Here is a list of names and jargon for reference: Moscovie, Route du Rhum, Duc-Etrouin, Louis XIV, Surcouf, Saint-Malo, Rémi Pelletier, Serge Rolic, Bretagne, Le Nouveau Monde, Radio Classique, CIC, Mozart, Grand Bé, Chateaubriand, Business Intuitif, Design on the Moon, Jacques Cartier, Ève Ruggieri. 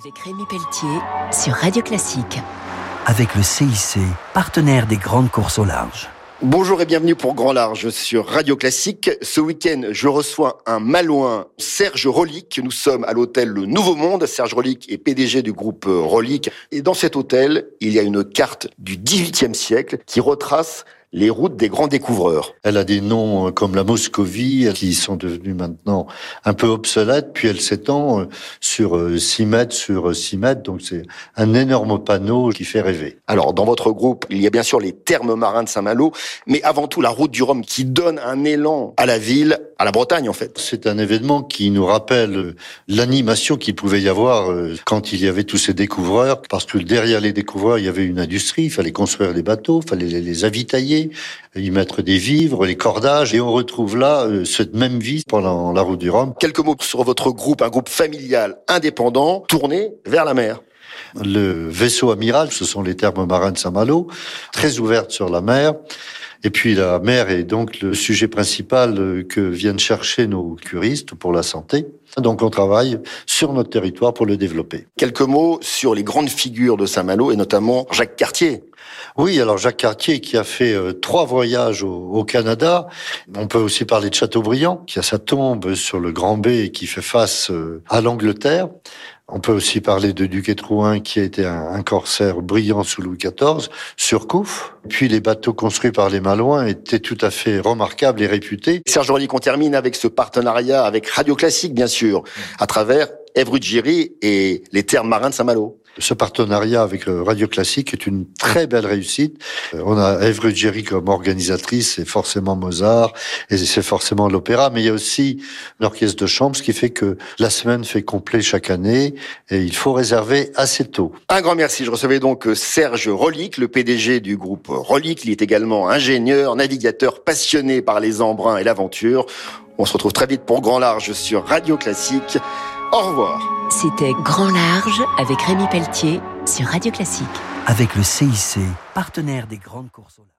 Avec Rémi Pelletier sur Radio Classique. Avec le CIC, partenaire des grandes courses au large. Bonjour et bienvenue pour Grand Large sur Radio Classique. Ce week-end, je reçois un Malouin, Serge Rolic. Nous sommes à l'hôtel Le Nouveau Monde. Serge Rolic est PDG du groupe Rolic. Et dans cet hôtel, il y a une carte du XVIIIe siècle qui retrace les routes des grands découvreurs. Elle a des noms comme la Moscovie, qui sont devenus maintenant un peu obsolètes, puis elle s'étend sur 6 mètres, donc c'est un énorme panneau qui fait rêver. Alors, dans votre groupe, il y a bien sûr les thermes marins de Saint-Malo, mais avant tout la route du Rhum qui donne un élan à la ville, à la Bretagne en fait. C'est un événement qui nous rappelle l'animation qu'il pouvait y avoir quand il y avait tous ces découvreurs, parce que derrière les découvreurs, il y avait une industrie, il fallait construire des bateaux, il fallait les avitailler, y mettre des vivres, les cordages, et on retrouve là cette même vie pendant la route du Rhum. Quelques mots sur votre groupe, un groupe familial indépendant, tourné vers la mer. Le vaisseau amiral, ce sont les thermes marins de Saint-Malo, très ouverte sur la mer. Et puis la mer est donc le sujet principal que viennent chercher nos curistes pour la santé. Donc on travaille sur notre territoire pour le développer. Quelques mots sur les grandes figures de Saint-Malo et notamment Jacques Cartier. Oui, alors Jacques Cartier qui a fait 3 voyages au Canada. On peut aussi parler de Chateaubriand qui a sa tombe sur le Grand Bé et qui fait face à l'Angleterre. On peut aussi parler de Duc-Etrouin qui a été un corsaire brillant sous Louis XIV, Surcouf. Puis les bateaux construits par les Malouins étaient tout à fait remarquables et réputés. Serge Rolic, on termine avec ce partenariat avec Radio Classique, bien sûr, à travers Ève Ruggieri et les thermes marins de Saint-Malo. Ce partenariat avec Radio Classique est une très belle réussite. On a Ève Ruggieri comme organisatrice, c'est forcément Mozart, et c'est forcément l'opéra, mais il y a aussi l'orchestre de chambre, ce qui fait que la semaine fait complet chaque année, et il faut réserver assez tôt. Un grand merci. Je recevais donc Serge Rolic, le PDG du groupe Rolic. Il est également ingénieur, navigateur, passionné par les embruns et l'aventure. On se retrouve très vite pour Grand Large sur Radio Classique. Au revoir. C'était Grand Large avec Rémi Pelletier sur Radio Classique. Avec le CIC, partenaire des grandes courses au large.